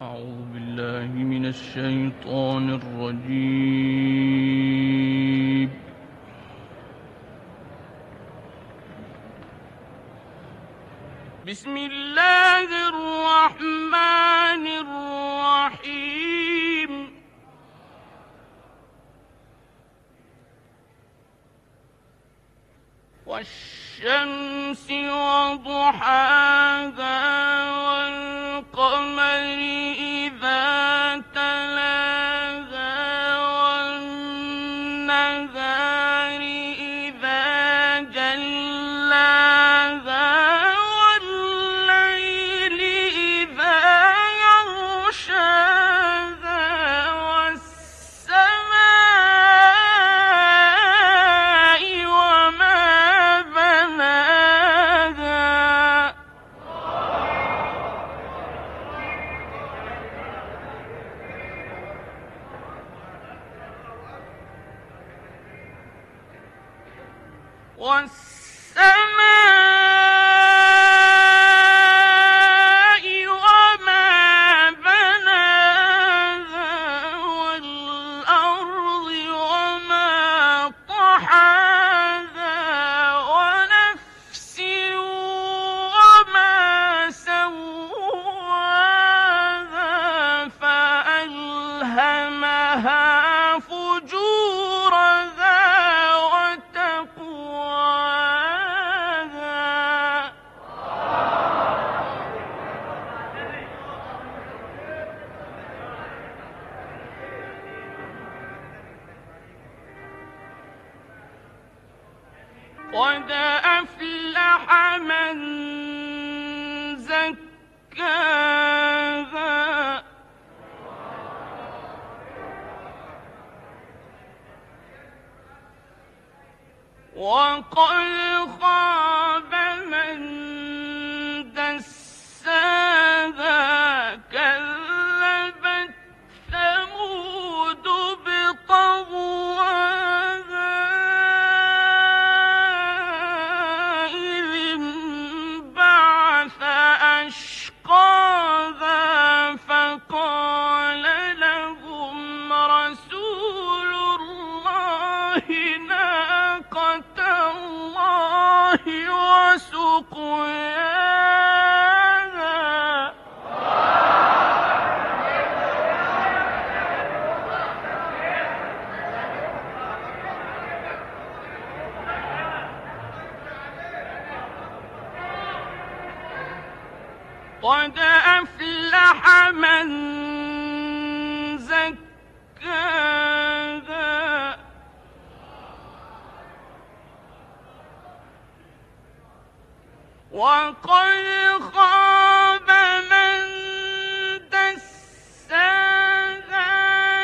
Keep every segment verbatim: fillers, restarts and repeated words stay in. أعوذ بالله من الشيطان الرجيم. بسم الله الرحمن الرحيم. والشمس وضحاها والقمر والسماء وما بناها والأرض وما طحاها ونفس وما سواها فألهمها فجورها قد أفلح من زكاها وقد خاب من دساها. كذبت ثمود بطغواها وسقياها قد أفلح من زكاها وقد خاب من دساها.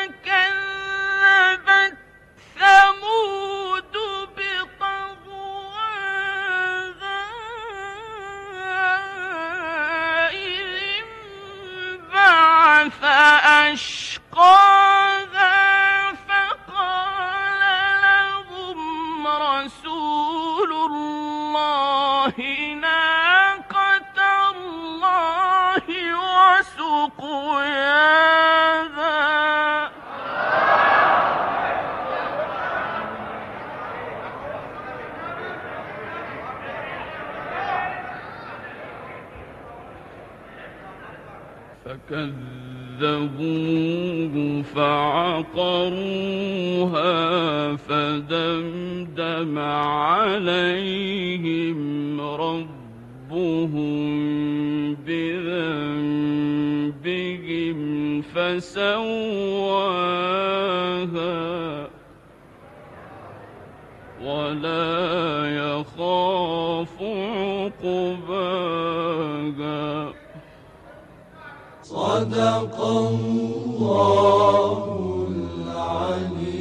كذبت ثمود بطغواها إذ انبعث أشقاها فقال لهم رسول الله وسقياها فكذبوه فعقروها فدمدم عليهم ربهم بذنبهم فسواها ولا يخاف عقباها. صدق الله العليم.